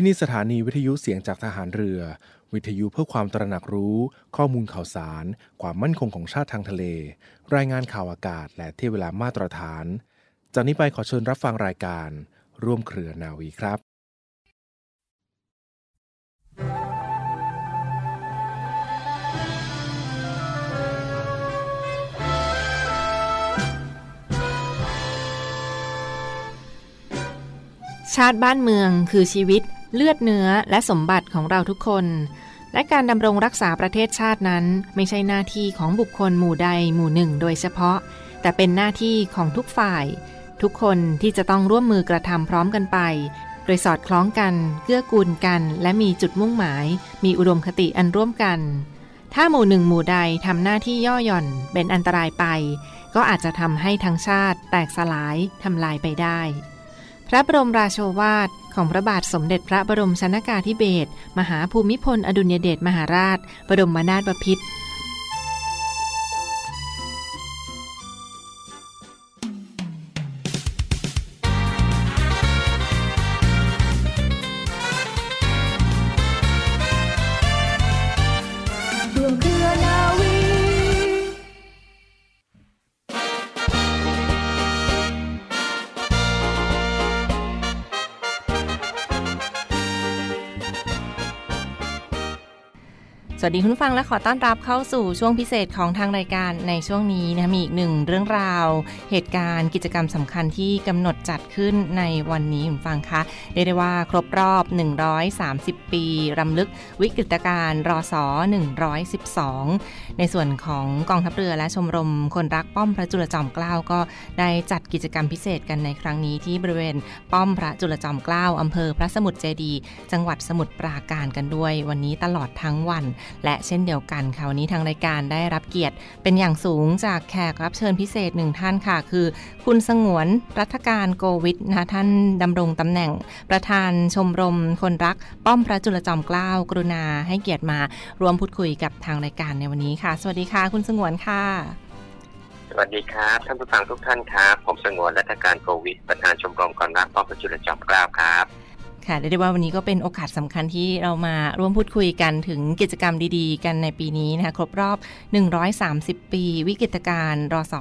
ที่นี่สถานีวิทยุเสียงจากทหารเรือวิทยุเพื่อความตระหนักรู้ข้อมูลข่าวสารความมั่นคงของชาติทางทะเลรายงานข่าวอากาศและเทียบเวลามาตรฐานจากนี้ไปขอเชิญรับฟังรายการร่วมเครือนาวีครับชาติบ้านเมืองคือชีวิตเลือดเนื้อและสมบัติของเราทุกคนและการดำรงรักษาประเทศชาตินั้นไม่ใช่หน้าที่ของบุคคลหมู่ใดหมู่หนึ่งโดยเฉพาะแต่เป็นหน้าที่ของทุกฝ่ายทุกคนที่จะต้องร่วมมือกระทำพร้อมกันไปโดยสอดคล้องกันเกื้อกูลกันและมีจุดมุ่งหมายมีอุดมคติอันร่วมกันถ้าหมู่หนึ่งหมู่ใดทำหน้าที่ย่อหย่อนเป็นอันตรายไปก็อาจจะทำให้ทั้งชาติแตกสลายทำลายไปได้พระบรมราโชวาทของพระบาทสมเด็จพระบรมชนกาธิเบศรมหาภูมิพลอดุลยเดชมหาราชบรมนาถบพิตรสวัสดีคุณฟังและขอต้อนรับเข้าสู่ช่วงพิเศษของทางรายการในช่วงนี้นะมีอีกหนึ่งเรื่องราวเหตุการณ์กิจกรรมสำคัญที่กำหนดจัดขึ้นในวันนี้คุณฟังคะได้ว่าครบรอบ130ปีรำลึกวิกฤตการณ์รศ112ในส่วนของกองทัพเรือและชมรมคนรักป้อมพระจุลจอมเกล้าก็ได้จัดกิจกรรมพิเศษกันในครั้งนี้ที่บริเวณป้อมพระจุลจอมเกล้าอำเภอพระสมุทรเจดีย์จังหวัดสมุทรปราการกันด้วยวันนี้ตลอดทั้งวันและเช่นเดียวกันค่ะวันนี้ทางรายการได้รับเกียรติเป็นอย่างสูงจากแขกรับเชิญพิเศษหนึ่งท่านค่ะคือคุณสงวนรัฐการโกวิทนะท่านดำรงตำแหน่งประธานชมรมคนรักป้อมพระจุลจอมเกล้ากรุณาให้เกียรติมาร่วมพูดคุยกับทางรายการในวันนี้ค่ะสวัสดีค่ะคุณสงวนค่ะสวัสดีครับท่านผู้ฟังทุกท่านครับผมสงวนรัฐการโกวิทประธานชมรมคนรักป้อมพระจุลจอมเกล้าครับค่ะได้ว่าวันนี้ก็เป็นโอกาสสำคัญที่เรามาร่วมพูดคุยกันถึงกิจกรรมดีๆกันในปีนี้นะคะครบรอบ130ปีวิกฤตการณ์รศ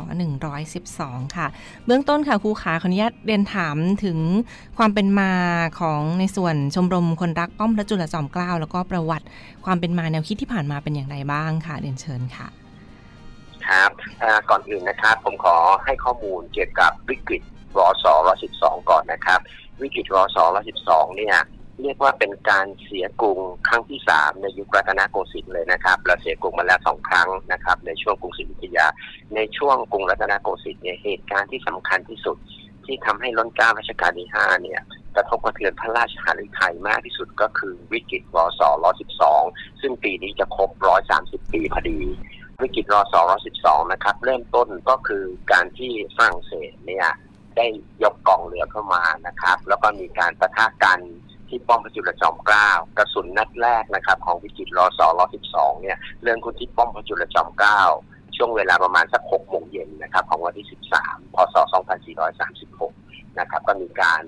112ค่ะเบื้องต้นค่ะครูขาขออนุญาตเรียนถามถึงความเป็นมาของในส่วนชมรมคนรักป้อมพระจุลจอมเกล้าแล้วก็ประวัติความเป็นมาแนวคิดที่ผ่านมาเป็นอย่างไรบ้างค่ะเรียนเชิญค่ะครับก่อนอื่นนะครับผมขอให้ข้อมูลเกี่ยวกับวิกฤตรศ112ก่อนนะครับวิกฤตรศ112เนี่ยเรียกว่าเป็นการเสียกรุงครั้งที่3ในยุครัตนโกสินทร์เลยนะครับเราเสียกรุงมาแล้ว2ครั้งนะครับในช่วงกรุงศรีอยุธยาในช่วงกรุงรัตนโกสินทร์เนี่ยเหตุการณ์ที่สำคัญที่สุดที่ทำให้ล้นเกล้ารัชกาลที่5เนี่ยกระทบกระเทือนพระราชหฤทัยมากที่สุดก็คือวิกฤตรศ112ซึ่งปีนี้จะครบ130ปีพอดีวิกฤตรศ112นะครับเริ่มต้นก็คือการที่ฝรั่งเศสเนี่ยได้ยกกองเรือเข้ามานะครับแล้วก็มีการปะทะกันที่ป้อมพระจุลจอมเกล้ากระสุนนัดแรกนะครับของวิกฤตรศ112เนี่ยเรื่องคุณที่ป้อมพระจุลจอมเกล้าช่วงเวลาประมาณสัก 18:00 นนะครับของวันที่13พศ2436นะครับก็มีการ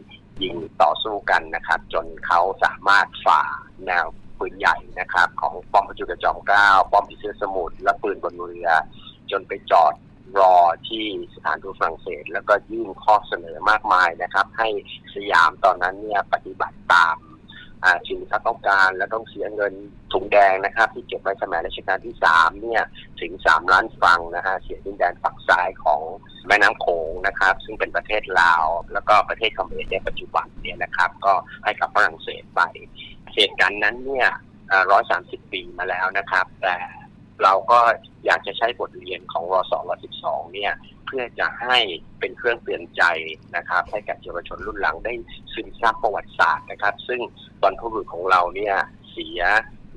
ยิงต่อสู้กันนะครับจนเขาสามารถฝ่าแนวปืนใหญ่นะครับของป้อมพระจุลจอมเกล้าป้อมพิเชษสมุทรและปืนบนเรือจนไปจอดรอที่สถานทูตฝรั่งเศสแล้วก็ยื่นข้อเสนอมากมายนะครับให้สยามตอนนั้นเนี่ยปฏิบัติตามสิ่งที่ต้องการและต้องเสียเงินถุงแดงนะครับที่เก็บไว้สมัยรัชกาลที่3เนี่ยถึง3 ล้านฟรังนะฮะเสียดินแดนฝั่งซ้ายของแม่น้ำโขงนะครับซึ่งเป็นประเทศลาวแล้วก็ประเทศเขมรในปัจจุบันเนี่ยนะครับก็ให้กับฝรั่งเศสไปเหตุการณ์นั้นเนี่ย130ปีมาแล้วนะครับแต่เราก็อยากจะใช้บทเรียนของรศ112เนี่ยเพื่อจะให้เป็นเครื่องเตือนใจนะครับให้กับเยาวชนรุ่นหลังได้ซึมซับประวัติศาสตร์นะครับซึ่งบรรพบุรุษของเราเนี่ยเสีย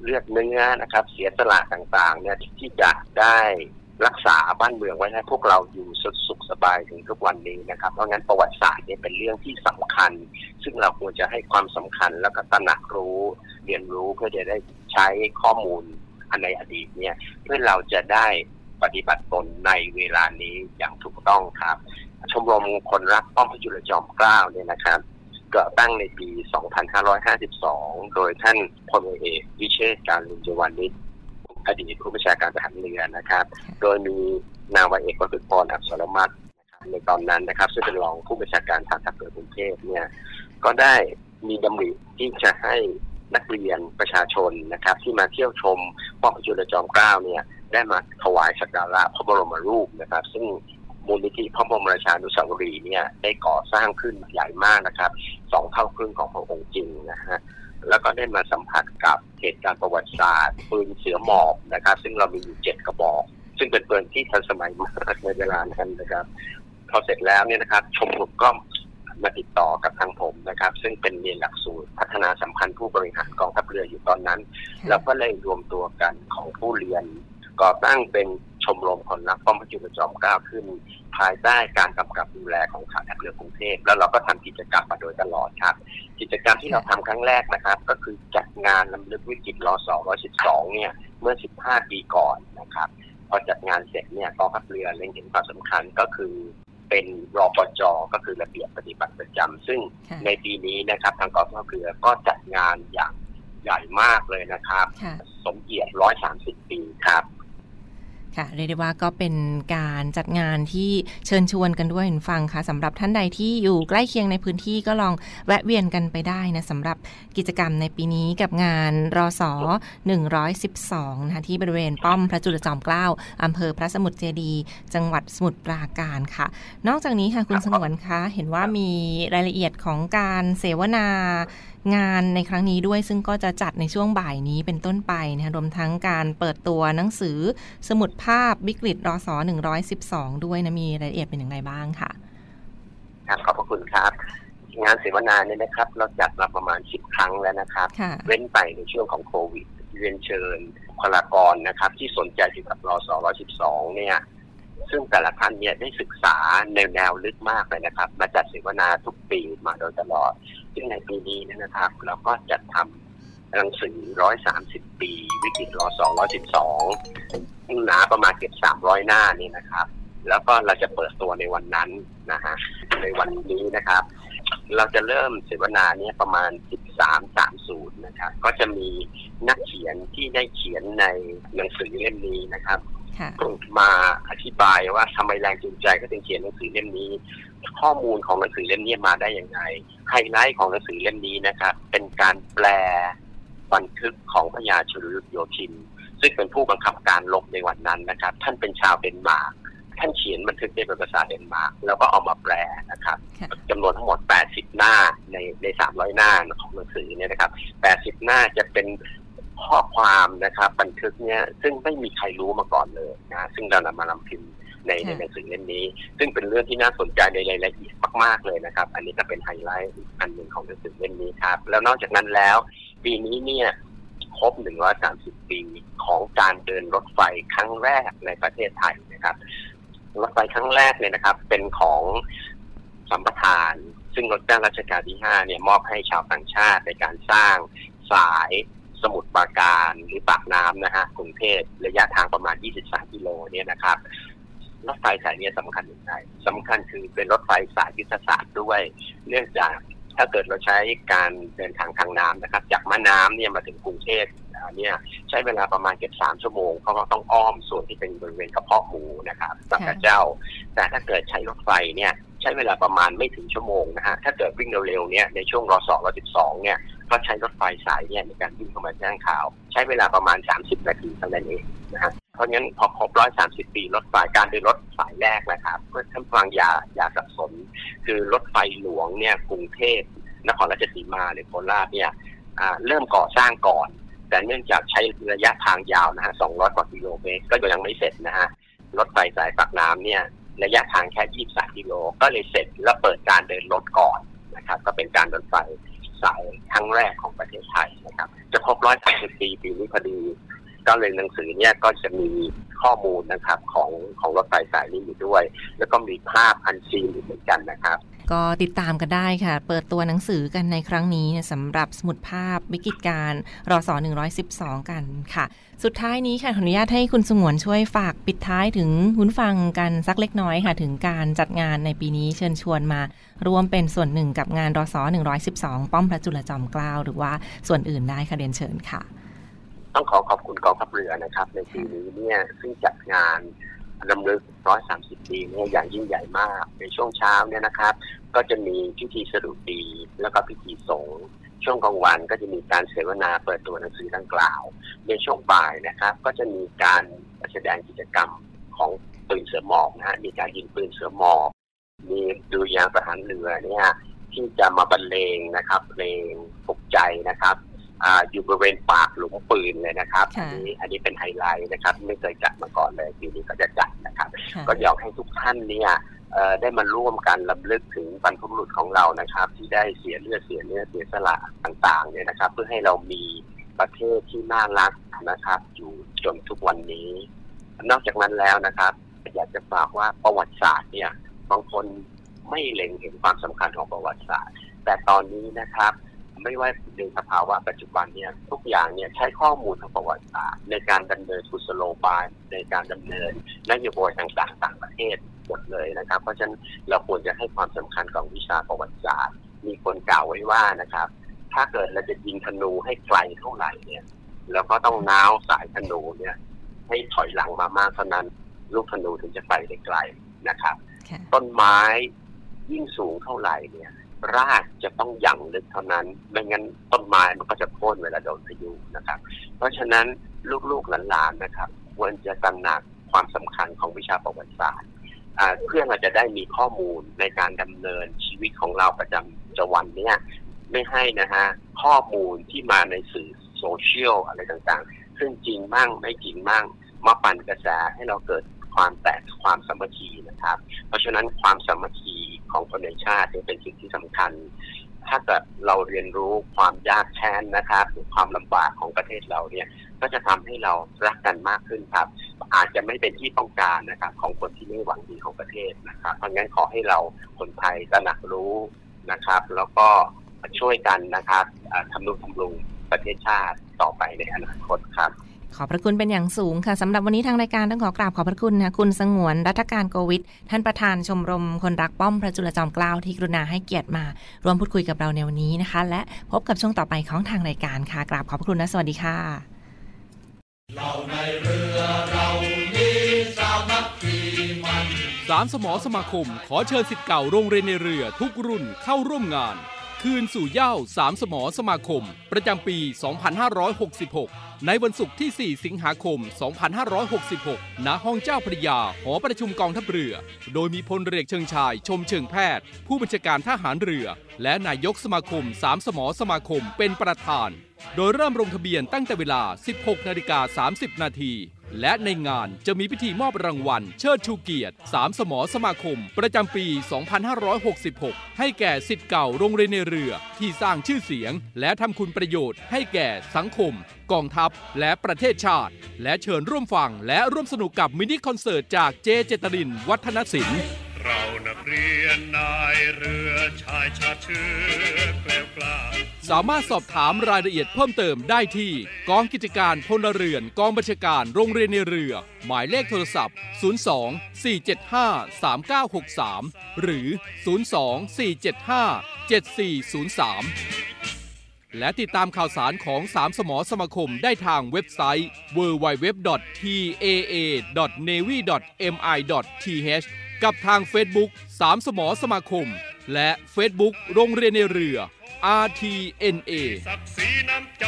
เลือดเนื้อนะครับเสียสละต่างๆเนี่ยที่จะได้รักษาบ้านเมืองไว้ให้พวกเราอยู่สุขสบายถึงทุกวันนี้นะครับเพราะงั้นประวัติศาสตร์เนี่ยเป็นเรื่องที่สำคัญซึ่งเราควรจะให้ความสำคัญแล้วก็ตระหนักรู้เรียนรู้เพื่อจะได้ใช้ข้อมูลในอดีตเนี่ยเพื่อเราจะได้ปฏิบัติตนในเวลานี้อย่างถูกต้องครับชมรมคนรักป้อมพระจุลจอมเกล้าเนี่ยนะครับ ก็ตั้งในปี 2552 โดยท่านพลเอกวิเชษฐ์ การุญยวันนิชอดีตผู้บัญชาการทหารเรือนะครับโดยมีนาวาเอกวสุพร อักษรมัตย์ในตอนนั้นนะครับซึ่งเป็นรองผู้บัญชาการทหารทัพเรือกรุงเทพเนี่ยก็ได้มีดำริที่จะให้นักเรียนประชาชนนะครับที่มาเที่ยวชมพระบรมจุลจอมเกล้าเนี่ยได้มาถวายสักการะพระบรมรูปนะครับซึ่งมูลนิธิพระบรมราชานุสาวรีย์เนี่ยได้ก่อสร้างขึ้นใหญ่มากนะครับ2 เท่าครึ่งของพระองค์จริงนะฮะแล้วก็ได้มาสัมผัสกับเหตุการณ์ประวัติศาสตร์ปืนเสือหมอบนะครับซึ่งเรามีอยู่7 กระบอกซึ่งเป็นปืนที่ทันสมัยมากในเวลานั้นนะครับพอเสร็จแล้วเนี่ยนะครับชมรมก็มาติดต่อกับทางผมนะครับซึ่งเป็นเรียนหลักสูตรพัฒนาสัมพันธ์ผู้บริหารกองทัพเรืออยู่ตอนนั้นเราก็เลยรวมตัวกันของผู้เรียนก่อตั้งเป็นชมรมคนรักพระบรมจุลจอมเกล้าขึ้นภายใต้การกำกับดูแลของฐานทัพเรือกรุงเทพแล้วเราก็ทำกิจกรรมมาโดยตลอดครับกิจกรรมที่เราทำครั้งแรกนะครับก็คือจัดงานรำลึกวิกฤตรส.112เนี่ยเมื่อ15 ปีก่อนนะครับพอจัดงานเสร็จเนี่ยกองทัพเรือเล็งเห็นความสำคัญก็คือเป็นรปจ.ก็คือระเบียบปฏิบัติประจำซึ่งในปีนี้นะครับทางกองทัพเรือก็จัดงานอย่างใหญ่มากเลยนะครับสมเกียรติ130 ปีครับค่ะเรียกได้ว่าก็เป็นการจัดงานที่เชิญชวนกันด้วยคุณฟังค่ะสำหรับท่านใดที่อยู่ใกล้เคียงในพื้นที่ก็ลองแวะเวียนกันไปได้นะสำหรับกิจกรรมในปีนี้กับงานรส.112นะที่บริเวณป้อมพระจุลจอมเกล้าอำเภอพระสมุทรเจดีย์จังหวัดสมุทรปราการค่ะนอกจากนี้ค่ะคุณสงวนคะเห็นว่ามีรายละเอียดของการเสวนางานในครั้งนี้ด้วยซึ่งก็จะจัดในช่วงบ่ายนี้เป็นต้นไปนะรวมทั้งการเปิดตัวหนังสือสมุดภาพวิกฤตรส.112ด้วยนะมีรายละเอียดเป็นยังไงบ้างค่ะครับขอบคุณครับงานเสวนาเนี่ยนะครับเราจัดมาประมาณ10 ครั้งแล้วนะครับเว้นไปในช่วงของโควิดเรียนเชิญบุคลากรนะครับที่สนใจเกี่ยวกับรส.112เนี่ยซึ่งแต่ละท่านเนี่ยได้ศึกษาแนวลึกมากเลยนะครับมาจัดเสวนาทุกปีมาโดยตลอดซึ่งในปีนี้นะครับเราก็จัดทำหนังสือ130 ปีวิกฤตรส.112หนาประมาณเกือบ300 หน้านี่นะครับแล้วก็เราจะเปิดตัวในวันนั้นนะฮะในวันนี้นะครับเราจะเริ่มเสวนาเนี่ยประมาณ 13:30 นะครับก็จะมีนักเขียนที่ได้เขียนในหนังสือเล่มนี้นะครับมาอธิบายว่าทำไมแรงจูงใจก็ถึงเขียนหนังสือเล่มนี้ข้อมูลของหนังสือเล่มนี้มาได้ยังไงไฮไลท์ของหนังสือเล่มนี้นะครับเป็นการแปลบันทึกของพระยาชลยุทธโยธินซึ่งเป็นผู้บังคับการรบในวันนั้นนะครับท่านเป็นชาวเดนมาร์กท่านเขียนบันทึกในภาษาเดนมาร์กแล้วก็เอามาแปลนะครับจำนวนทั้งหมด80 หน้าใน300 หน้าของหนังสือเนี่ยนะครับ80 หน้าจะเป็นข้อความนะครับบันทึกเนี่ยซึ่งไม่มีใครรู้มาก่อนเลยนะซึ่งเรานำมาลำพิมพ์ในหนังสือเล่มนี้ซึ่งเป็นเรื่องที่น่าสนใจในรายละเอียดมากๆเลยนะครับอันนี้ก็เป็นไฮไลท์อันหนึ่งของหนังสือเล่มนี้ครับแล้วนอกจากนั้นแล้วปีนี้เนี่ยครบ130 ปีของการเดินรถไฟครั้งแรกในประเทศไทยนะครับรถไฟครั้งแรกเนี่ยนะครับเป็นของสัมปทานซึ่งรัชกาลที่ 5เนี่ยมอบให้ชาวต่างชาติในการสร้างสายสมุทรปราการหรือปากน้ำนะฮะกรุงเทพระยะทางประมาณ23 กิโลเนี่ยนะครับรถไฟสายนี้สำคัญอย่างไรสำคัญคือเป็นรถไฟสายยุทธศาสตร์ด้วยเนื่องจากถ้าเกิดเราใช้การเดินทางทางน้ำนะครับจากแม่น้ำเนี่ยมาถึงกรุงเทพเนี่ยใช้เวลาประมาณเกือบ3 ชั่วโมงเพราะว่าต้องอ้อมส่วนที่เป็นบริเวณกระเพาะหมูนะครับสักกะเจ้าแต่ถ้าเกิดใช้รถไฟเนี่ยใช้เวลาประมาณไม่ถึง1 ชั่วโมงนะฮะถ้าเกิดวิ่งเร็วๆเนี่ยในช่วงรส.112เนี่ยก็ใช้รถไฟสายเนี่ยในการวิ่งเข้ามาแจ้งข่าวใช้เวลาประมาณ30 นาทีเท่านั้นเองนะฮะเพราะงั้นพอครบ130 ปีรถไฟการเดินรถสายแรกนะครับเพื่อท่านฟังอย่าสับสนคือรถไฟหลวงเนี่ยกรุงเทพนครราชสีมาหรือโคราชเนี่ยเริ่มก่อสร้างก่อนแต่เนื่องจากใช้ระยะทางยาวนะฮะ200 กว่ากิโลเมตรก็ยังไม่เสร็จนะฮะรถไฟสายปากน้ำเนี่ยระยะทางแค่23 กิโลก็เลยเสร็จแล้วเปิดการเดินรถก่อนนะครับก็เป็นการรถไฟสายครั้งแรกของประเทศไทยนะครับจะครบ130 ปีปีนี้พอดีก็เลยหนังสือเนี่ยก็จะมีข้อมูลนะครับของรถไฟสายนี้อยู่ด้วยแล้วก็มีภาพอันซีนอยู่เหมือนกันนะครับ ก็ติดตามกันได้ค่ะเปิดตัวหนังสือกันในครั้งนี้สำหรับสมุดภาพวิกฤตการรศ.112กันค่ะสุดท้ายนี้ค่ะขออนุญาตให้คุณสงวนช่วยฝากปิดท้ายถึงคุณฟังกันสักเล็กน้อยค่ะถึงการจัดงานในปีนี้เชิญชวนมาร่วมเป็นส่วนหนึ่งกับงานรศ.112ป้อมพระจุลจอมเกล้าหรือว่าส่วนอื่นได้ค่ะเรียนเชิญค่ะต้องขอขอบคุณกองทัพเรือนะครับในปีนี้เนี่ยซึ่งจัดงานรำลึก130ปีเนี่ยอย่างยิ่งใหญ่มากในช่วงเช้าเนี่ยนะครับก็จะมีพิธีสดุดีแล้วก็พิธีสงฆ์ช่วงกลางวันก็จะมีการเสวนาเปิดตัวหนังสือดังกล่าวในช่วงบ่ายนะครับก็จะมีการแสดงกิจกรรมของปืนเสือหมอบนะฮะมีการยิงปืนเสือหมอบมีดุริยางค์ทหารเรือเนี่ยที่จะมาบรรเลงนะครับเพลงปลุกใจนะครับอยู่บริเวณปากหลุมปืนเลยนะครับอันนี้เป็นไฮไลท์นะครับไม่เคยจัดมาก่อนเลยปีนี้ก็จะจัดนะครับก็อยากให้ทุกท่านเนี่ยได้มาร่วมกันรำลึกถึงบรรพบุรุษของเรานะครับที่ได้เสียเลือดเสียเนื้อเสียสละต่างๆเนี่ยนะครับเพื่อให้เรามีประเทศที่น่ารักนะครับอยู่จนทุกวันนี้นอกจากนั้นแล้วนะครับอยากจะฝากว่าประวัติศาสตร์เนี่ยบางคนไม่เล็งเห็นความสำคัญของประวัติศาสตร์แต่ตอนนี้นะครับไม่ว่าในสภาวะปัจจุบันเนี่ยทุกอย่างเนี่ยใช้ข้อมูลทางประวัติศาสตร์ในการดำเนินกุศโลบายในการดำเนินนโยบายต่างๆต่างประเทศหมดเลยนะครับเพราะฉะนั้นเราควรจะให้ความสำคัญกับวิชาประวัติศาสตร์มีคนกล่าวไว้ว่านะครับถ้าเกิดเราจะยิงธนูให้ไกลเท่าไหร่เนี่ยเราก็ต้องน้าวสายธนูเนี่ยให้ถอยหลังมากๆเท่านั้นลูกธนูถึงจะไปได้ไกลนะครับ okay. ต้นไม้ยิ่งสูงเท่าไหร่เนี่ยรากจะต้องยังลึกเท่านั้นไม่งั้นต้นไม้มันก็จะโค่นเวลาโดนพายุนะครับเพราะฉะนั้นลูกๆหลานๆนะครับควรจะตระหนักความสำคัญของวิชาประวัติศาสตร์เพื่อเราจะได้มีข้อมูลในการดำเนินชีวิตของเราประจำวันเนี่ยไม่ให้นะฮะข้อมูลที่มาในสื่อโซเชียลอะไรต่างๆซึ่งจริงมั่งไม่จริงมั่งมาปั่นกระแสให้เราเกิดความแตกความสามัคคีนะครับเพราะฉะนั้นความสามัคคีของคนในชาติเป็นสิ่งที่สำคัญถ้าเกิดเราเรียนรู้ความยากแค้นนะครับหรือความลำบากของประเทศเราเนี่ยก็จะทำให้เรารักกันมากขึ้นครับอาจจะไม่เป็นที่ต้องการนะครับของคนที่ไม่หวังดีของประเทศนะครับเพราะงั้นขอให้เราคนไทยตระหนักรู้นะครับแล้วก็ช่วยกันนะครับทำนุบำรุงประเทศชาติต่อไปในอนาคตครับขอบพระคุณเป็นอย่างสูงค่ะสำหรับวันนี้ทางรายการต้องขอกราบขอบพระคุณนะคุณสงวนรัฐการโกวิทท่านประธานชมรมคนรักป้อมพระจุลจอมเกล้าที่กรุณาให้เกียรติมาร่วมพูดคุยกับเราในวันนี้นะคะและพบกับช่วงต่อไปของทางรายการค่ะกราบขอบพระคุณและสวัสดีค่ะเราในเรือเรามีสามัคคีมันสามสมอสมาคมขอเชิญศิษย์เก่าโรงเรียนในเรือทุกรุ่นเข้าร่วมงานคืนสู่เหย้าสามสมอสมาคมประจำปี 2566 ในวันศุกร์ที่ 4 สิงหาคม 2566 ณ ห้องเจ้าพระยาหอประชุมกองทัพเรือโดยมีพลเรือเชิงชายชมเชิงแพทย์ผู้บัญชาการทหารเรือและนายกสมาคมสามสมอสมาคมเป็นประธานโดยเริ่มลงทะเบียนตั้งแต่เวลา 16:30 น.และในงานจะมีพิธีมอบรางวัลเชิดชูเกียรติสามสมอสมาคมประจำปี 2566 ให้แก่ศิษย์เก่าโรงเรียนในเรือที่สร้างชื่อเสียงและทำคุณประโยชน์ให้แก่สังคมกองทัพและประเทศชาติและเชิญร่วมฟังและร่วมสนุกกับมินิคอนเสิร์ตจากเจเจตรินวัฒนศิลป์เรานักเรียนนายเรือชายชาเชื้อแกล้วกล้าสามารถสอบถามรายละเอียดเพิ่มเติมได้ที่กองกิจการพลเรือนกองบัญชาการโรงเรียนในเรือหมายเลขโทรศัพท์02 475 3963หรือ 02 475 7403 และติดตามข่าวสารของสามสมอสมาคมได้ทางเว็บไซต์ www.taa.navy.mi.thกับทาง Facebook สามสมอสมาคมและ Facebook โรงเรียนในเรือ RTNA ศักดิ์ศรีน้ำใจ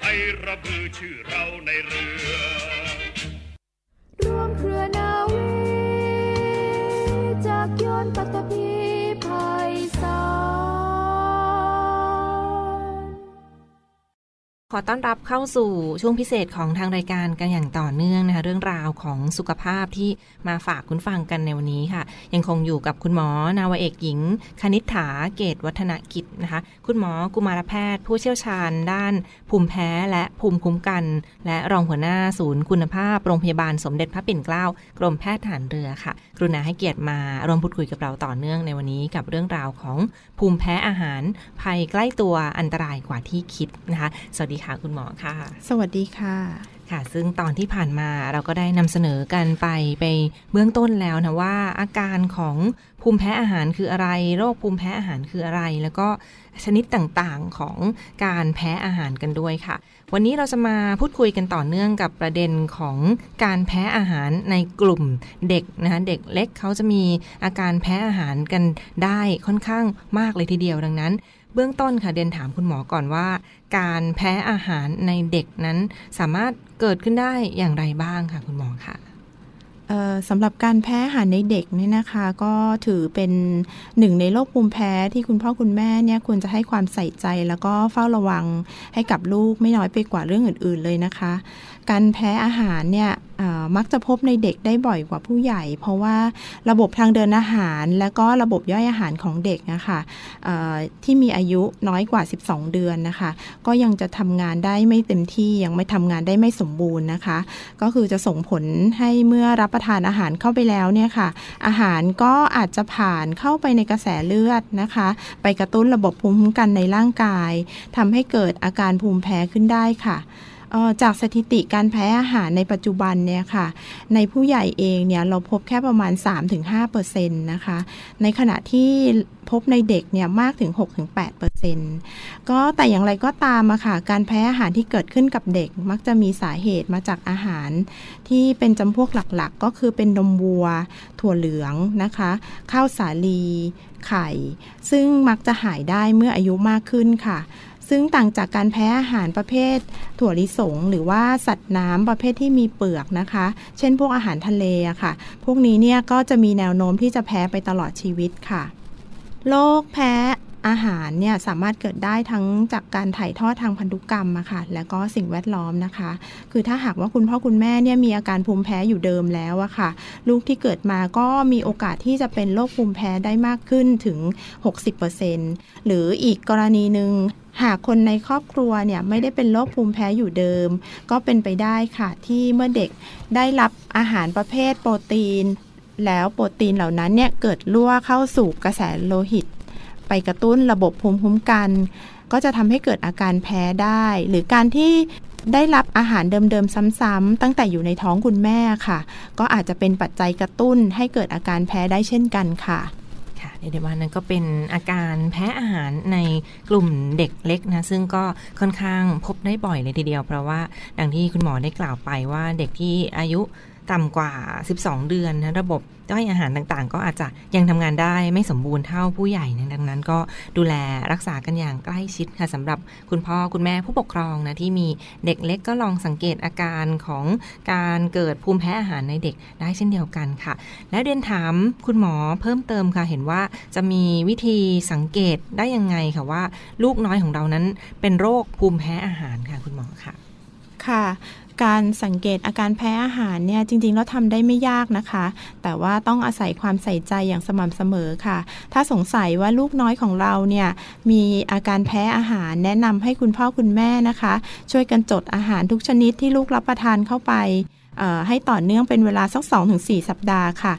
ให้ระบือชื่อเราในเรือร่วมเครือนาวีจากยนต์ปัตตพีไพศาล ขอต้อนรับเข้าสู่ช่วงพิเศษของทางรายการกันอย่างต่อเนื่องนะคะเรื่องราวของสุขภาพที่มาฝากคุณฟังกันในวันนี้ค่ะยังคงอยู่กับคุณหมอนาวาเอกหญิงคณิษฐาเกตุวัฒนกิจนะคะคุณหมอกุมารแพทย์ผู้เชี่ยวชาญด้านภูมิแพ้และภูมิคุ้มกันและรองหัวหน้าศูนย์คุณภาพโรงพยาบาลสมเด็จพระปิ่นเกล้ากรมแพทย์ทหารเรือค่ะกรุณาให้เกียรติมาร่วมพูดคุยกับเราต่อเนื่องในวันนี้กับเรื่องราวของภูมิแพ้อาหารภัยใกล้ตัวอันตรายกว่าที่คิดนะคะสวัสดีค่ะคุณหมอค่ะสวัสดีค่ะค่ะซึ่งตอนที่ผ่านมาเราก็ได้นำเสนอกันไปเบื้องต้นแล้วนะว่าอาการของภูมิแพ้อาหารคืออะไรโรคภูมิแพ้อาหารคืออะไรแล้วก็ชนิดต่างๆของการแพ้อาหารกันด้วยค่ะวันนี้เราจะมาพูดคุยกันต่อเนื่องกับประเด็นของการแพ้อาหารในกลุ่มเด็กนะคะเด็กเล็กเขาจะมีอาการแพ้อาหารกันได้ค่อนข้างมากเลยทีเดียวดังนั้นเบื้องต้นค่ะเดนถามคุณหมอก่อนว่าการแพ้อาหารในเด็กนั้นสามารถเกิดขึ้นได้อย่างไรบ้างค่ะคุณหมอค่ะสำหรับการแพ้อาหารในเด็กเนี่ยนะคะก็ถือเป็นหนึ่งในโรคภูมิแพ้ที่คุณพ่อคุณแม่เนี่ยควรจะให้ความใส่ใจแล้วก็เฝ้าระวังให้กับลูกไม่น้อยไปกว่าเรื่องอื่นๆเลยนะคะการแพ้อาหารเนี่ยมักจะพบในเด็กได้บ่อยกว่าผู้ใหญ่เพราะว่าระบบทางเดินอาหารและก็ระบบย่อยอาหารของเด็กนะคะที่มีอายุน้อยกว่า12เดือนนะคะก็ยังจะทำงานได้ไม่เต็มที่ยังไม่ทำงานได้ไม่สมบูรณ์นะคะก็คือจะส่งผลให้เมื่อรับประทานอาหารเข้าไปแล้วเนี่ยค่ะอาหารก็อาจจะผ่านเข้าไปในกระแสเลือดนะคะไปกระตุ้นระบบภูมิคุ้มกันในร่างกายทำให้เกิดอาการภูมิแพ้ขึ้นได้ค่ะจากสถิติการแพ้อาหารในปัจจุบันเนี่ยค่ะในผู้ใหญ่เองเนี่ยเราพบแค่ประมาณ 3-5% นะคะในขณะที่พบในเด็กเนี่ยมากถึง 6-8% ก็แต่อย่างไรก็ตามอะค่ะการแพ้อาหารที่เกิดขึ้นกับเด็กมักจะมีสาเหตุมาจากอาหารที่เป็นจำพวกหลักๆก็คือเป็นนมวัวถั่วเหลืองนะคะข้าวสาลีไข่ซึ่งมักจะหายได้เมื่ออายุมากขึ้นค่ะซึ่งต่างจากการแพ้อาหารประเภทถั่วลิสงหรือว่าสัตว์น้ำประเภทที่มีเปลือกนะคะเช่นพวกอาหารทะเลอะค่ะพวกนี้เนี่ยก็จะมีแนวโน้มที่จะแพ้ไปตลอดชีวิตค่ะโรคแพ้อาหารเนี่ยสามารถเกิดได้ทั้งจากการถ่ายทอดทางพันธุกรรมอะค่ะแล้วก็สิ่งแวดล้อมนะคะคือถ้าหากว่าคุณพ่อคุณแม่เนี่ยมีอาการภูมิแพ้อยู่เดิมแล้วอะค่ะลูกที่เกิดมาก็มีโอกาสที่จะเป็นโรคภูมิแพ้ได้มากขึ้นถึง 60% หรืออีกกรณีนึงหากคนในครอบครัวเนี่ยไม่ได้เป็นโรคภูมิแพ้อยู่เดิมก็เป็นไปได้ค่ะที่เมื่อเด็กได้รับอาหารประเภทโปรตีนแล้วโปรตีนเหล่านั้นเนี่ยเกิดรั่วเข้าสู่กระแสโลหิตไปกระตุ้นระบบภูมิคุ้มกันก็จะทำให้เกิดอาการแพ้ได้หรือการที่ได้รับอาหารเดิมๆซ้ำๆตั้งแต่อยู่ในท้องคุณแม่ค่ะก็อาจจะเป็นปัจจัยกระตุ้นให้เกิดอาการแพ้ได้เช่นกันค่ะเดี๋ยวนั้นก็เป็นอาการแพ้อาหารในกลุ่มเด็กเล็กนะซึ่งก็ค่อนข้างพบได้บ่อยเลยทีเดียวเพราะว่าดังที่คุณหมอได้กล่าวไปว่าเด็กที่อายุต่ำกว่า12เดือนนะระบบย่อยอาหารต่างๆก็อาจจะยังทำงานได้ไม่สมบูรณ์เท่าผู้ใหญ่นะดังนั้นก็ดูแลรักษากันอย่างใกล้ชิดค่ะสำหรับคุณพ่อคุณแม่ผู้ปกครองนะที่มีเด็กเล็กก็ลองสังเกตอาการของการเกิดภูมิแพ้อาหารในเด็กได้เช่นเดียวกันค่ะและเรียนถามคุณหมอเพิ่มเติมค่ะเห็นว่าจะมีวิธีสังเกตได้ยังไงค่ะว่าลูกน้อยของเรานั้นเป็นโรคภูมิแพ้อาหารค่ะคุณหมอค่ะค่ะการสังเกตอาการแพ้อาหารเนี่ยจริงๆแล้วทำได้ไม่ยากนะคะแต่ว่าต้องอาศัยความใส่ใจอย่างสม่ำเสมอค่ะถ้าสงสัยว่าลูกน้อยของเราเนี่ยมีอาการแพ้อาหารแนะนำให้คุณพ่อคุณแม่นะคะช่วยกันจดอาหารทุกชนิดที่ลูกรับประทานเข้าไปให้ต่อเนื่องเป็นเวลาสัก 2-4 สัปดาห์ค่ะ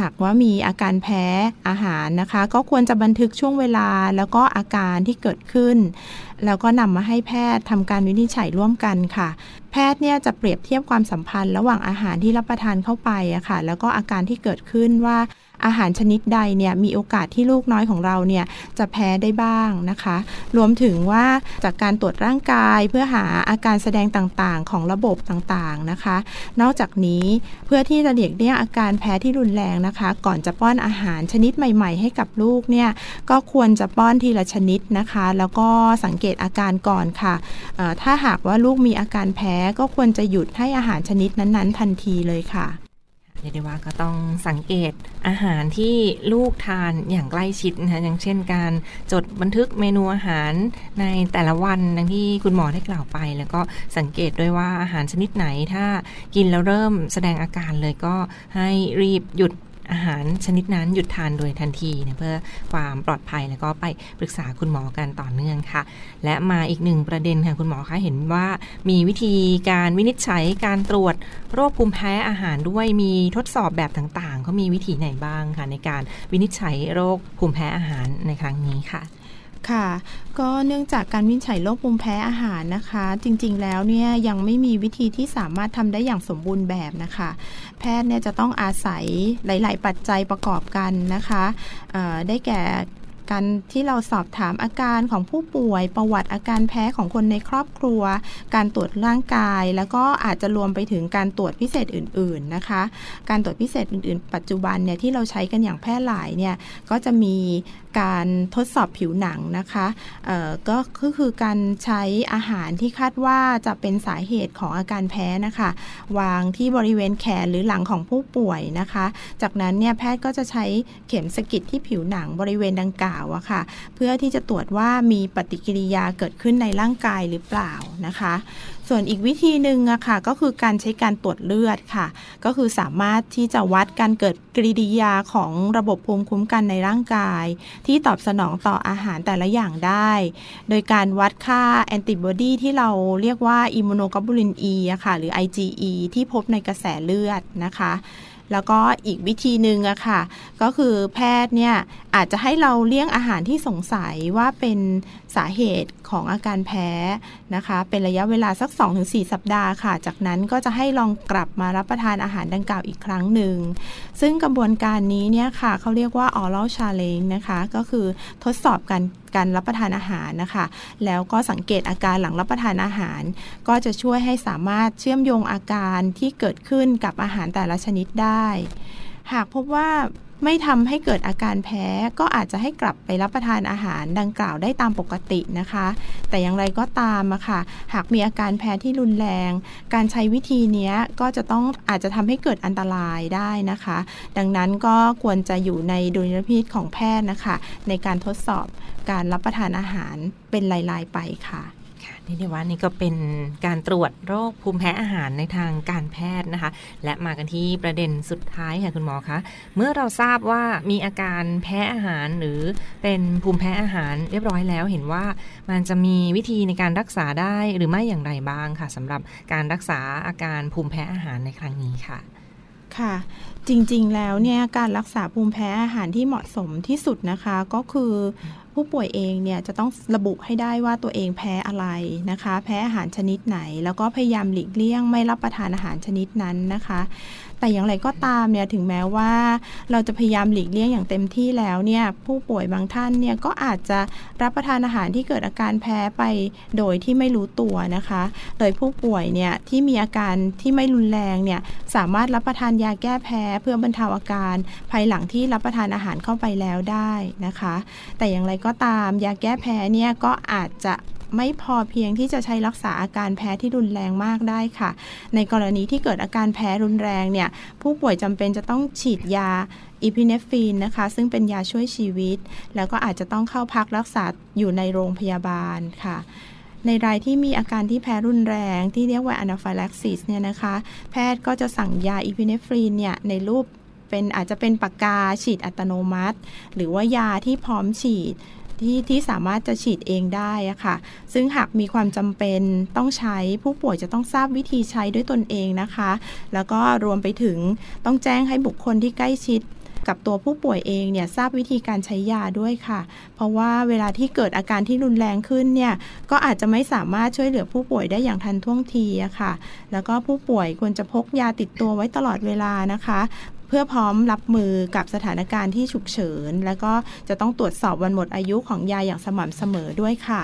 หากว่ามีอาการแพ้อาหารนะคะก็ควรจะบันทึกช่วงเวลาแล้วก็อาการที่เกิดขึ้นแล้วก็นำมาให้แพทย์ทำการวินิจฉัยร่วมกันค่ะแพทย์เนี่ยจะเปรียบเทียบความสัมพันธ์ระหว่างอาหารที่รับประทานเข้าไปอะค่ะแล้วก็อาการที่เกิดขึ้นว่าอาหารชนิดใดเนี่ยมีโอกาสที่ลูกน้อยของเราเนี่ยจะแพ้ได้บ้างนะคะรวมถึงว่าจากการตรวจร่างกายเพื่อหาอาการแสดงต่างๆของระบบต่างๆนะคะนอกจากนี้เพื่อที่จะเด็กเนี่ยอาการแพ้ที่รุนแรงนะคะก่อนจะป้อนอาหารชนิดใหม่ๆให้กับลูกเนี่ยก็ควรจะป้อนทีละชนิดนะคะแล้วก็สังเกตอาการก่อนค่ะถ้าหากว่าลูกมีอาการแพ้ก็ควรจะหยุดให้อาหารชนิดนั้นๆทันทีเลยค่ะ เรียกได้ว่าก็ต้องสังเกตอาหารที่ลูกทานอย่างใกล้ชิดนะคะอย่างเช่นการจดบันทึกเมนูอาหารในแต่ละวันดังที่คุณหมอได้กล่าวไปแล้วก็สังเกตด้วยว่าอาหารชนิดไหนถ้ากินแล้วเริ่มแสดงอาการเลยก็ให้รีบหยุดอาหารชนิดนั้นหยุดทานโดยทันทีนะเพื่อความปลอดภัยแล้วก็ไปปรึกษาคุณหมอกันต่อเนื่องค่ะและมาอีกหนึ่งประเด็นค่ะคุณหมอคะเห็นว่ามีวิธีการวินิจฉัยการตรวจโรคภูมิแพ้อาหารด้วยมีทดสอบแบบต่างๆเขามีวิธีไหนบ้างคะในการวินิจฉัยโรคภูมิแพ้อาหารในครั้งนี้ค่ะค่ะก็เนื่องจากการวินิจฉัยโรคภูมิแพ้อาหารนะคะจริงๆแล้วเนี่ยยังไม่มีวิธีที่สามารถทำได้อย่างสมบูรณ์แบบนะคะแพทย์เนี่ยจะต้องอาศัยหลายๆปัจจัยประกอบกันนะคะได้แก่การที่เราสอบถามอาการของผู้ป่วยประวัติอาการแพ้ของคนในครอบครัวการตรวจร่างกายแล้วก็อาจจะรวมไปถึงการตรวจพิเศษอื่นๆนะคะการตรวจพิเศษอื่นๆปัจจุบันเนี่ยที่เราใช้กันอย่างแพร่หลายเนี่ยก็จะมีการทดสอบผิวหนังนะคะก็คือการใช้อาหารที่คาดว่าจะเป็นสาเหตุของอาการแพ้นะคะวางที่บริเวณแขนหรือหลังของผู้ป่วยนะคะจากนั้นเนี่ยแพทย์ก็จะใช้เข็มสกิดที่ผิวหนังบริเวณดังกล่าวอะค่ะเพื่อที่จะตรวจว่ามีปฏิกิริยาเกิดขึ้นในร่างกายหรือเปล่านะคะส่วนอีกวิธีหนึ่งอะค่ะก็คือการใช้การตรวจเลือดค่ะก็คือสามารถที่จะวัดการเกิดปฏิกิริยาของระบบภูมิคุ้มกันในร่างกายที่ตอบสนองต่ออาหารแต่ละอย่างได้โดยการวัดค่าแอนติบอดีที่เราเรียกว่าอิมมูโนกลบูลิน E อะค่ะหรือ IgE ที่พบในกระแสเลือดนะคะแล้วก็อีกวิธีหนึ่งอะค่ะก็คือแพทย์เนี่ยอาจจะให้เราเลี่ยงอาหารที่สงสัยว่าเป็นสาเหตุของอาการแพ้นะคะเป็นระยะเวลาสัก 2-4 สัปดาห์ค่ะจากนั้นก็จะให้ลองกลับมารับประทานอาหารดังกล่าวอีกครั้งหนึ่งซึ่งกระบวนการนี้เนี่ยค่ะเขาเรียกว่า Oral Challenge นะคะก็คือทดสอบการรับประทานอาหารนะคะแล้วก็สังเกตอาการหลังรับประทานอาหารก็จะช่วยให้สามารถเชื่อมโยงอาการที่เกิดขึ้นกับอาหารแต่ละชนิดได้หากพบว่าไม่ทำให้เกิดอาการแพ้ก็อาจจะให้กลับไปรับประทานอาหารดังกล่าวได้ตามปกตินะคะแต่อย่างไรก็ตามอะค่ะหากมีอาการแพ้ที่รุนแรงการใช้วิธีนี้ก็จะต้องอาจจะทำให้เกิดอันตรายได้นะคะดังนั้นก็ควรจะอยู่ในดุลยพินิจของแพทย์นะคะในการทดสอบการรับประทานอาหารเป็นรายๆไปค่ะนี่ในวันนี้ก็เป็นการตรวจโรคภูมิแพ้อาหารในทางการแพทย์นะคะและมากันที่ประเด็นสุดท้ายค่ะคุณหมอคะเมื่อเราทราบว่ามีอาการแพ้อาหารหรือเป็นภูมิแพ้อาหารเรียบร้อยแล้วเห็นว่ามันจะมีวิธีในการรักษาได้หรือไม่อย่างไรบ้างค่ะสำหรับการรักษาอาการภูมิแพ้อาหารในครั้งนี้ค่ะค่ะจริงๆแล้วเนี่ยการรักษาภูมิแพ้อาหารที่เหมาะสมที่สุดนะคะก็คือผู้ป่วยเองเนี่ยจะต้องระบุให้ได้ว่าตัวเองแพ้อะไรนะคะแพ้อาหารชนิดไหนแล้วก็พยายามหลีกเลี่ยงไม่รับประทานอาหารชนิดนั้นนะคะแต่อย่างไรก็ตามเนี่ยถึงแม้ว่าเราจะพยายามหลีกเลี่ยงอย่างเต็มที่แล้วเนี่ยผู้ป่วยบางท่านเนี่ยก็อาจจะรับประทานอาหารที่เกิดอาการแพ้ไปโดยที่ไม่รู้ตัวนะคะโดยผู้ป่วยเนี่ยที่มีอาการที่ไม่รุนแรงเนี่ยสามารถรับประทานยาแก้แพ้เพื่อบรรเทาอาการภายหลังที่รับประทานอาหารเข้าไปแล้วได้นะคะแต่อย่างไรก็ตามยาแก้แพ้เนี่ยก็อาจจะไม่พอเพียงที่จะใช้รักษาอาการแพ้ที่รุนแรงมากได้ค่ะในกรณีที่เกิดอาการแพ้รุนแรงเนี่ยผู้ป่วยจำเป็นจะต้องฉีดยาอีพิเนฟรีนนะคะซึ่งเป็นยาช่วยชีวิตแล้วก็อาจจะต้องเข้าพักรักษาอยู่ในโรงพยาบาลค่ะในรายที่มีอาการที่แพ้รุนแรงที่เรียกว่าอนาไฟแล็กซิสเนี่ยนะคะแพทย์ก็จะสั่งยาอีพิเนฟรีนเนี่ยในรูปเป็นอาจจะเป็นปากกาฉีดอัตโนมัติหรือว่ายาที่พร้อมฉีดที่สามารถจะฉีดเองได้อะค่ะซึ่งหากมีความจำเป็นต้องใช้ผู้ป่วยจะต้องทราบวิธีใช้ด้วยตนเองนะคะแล้วก็รวมไปถึงต้องแจ้งให้บุคคลที่ใกล้ชิดกับตัวผู้ป่วยเองเนี่ยทราบวิธีการใช้ยาด้วยค่ะเพราะว่าเวลาที่เกิดอาการที่รุนแรงขึ้นเนี่ยก็อาจจะไม่สามารถช่วยเหลือผู้ป่วยได้อย่างทันท่วงทีอะค่ะแล้วก็ผู้ป่วยควรจะพกยาติดตัวไว้ตลอดเวลานะคะเพื่อพร้อมรับมือกับสถานการณ์ที่ฉุกเฉินแล้วก็จะต้องตรวจสอบวันหมดอายุของยาอย่างสม่ำเสมอด้วยค่ะ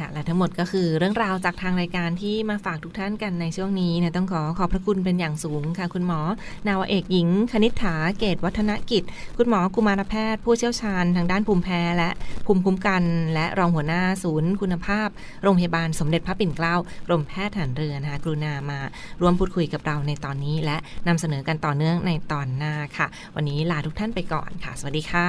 ค่ะและทั้งหมดก็คือเรื่องราวจากทางรายการที่มาฝากทุกท่านกันในช่วงนี้นะต้องขอบพระคุณเป็นอย่างสูงค่ะคุณหมอนาวเอกหญิงคณิษฐาเกตวัฒนกิจคุณหมอกุมารแพทย์ผู้เชี่ยวชาญทางด้านภูมิแพ้และภูมิคุ้มกันและรองหัวหน้าศูนย์คุณภาพโรงพยาบาลสมเด็จพระปิ่นเกล้ากรมแพทย์ทหารเรือนะคะกรุณามาร่วมพูดคุยกับเราในตอนนี้และนำเสนอกันต่อเนื่องในตอนหน้าค่ะวันนี้ลาทุกท่านไปก่อนค่ะสวัสดีค่ะ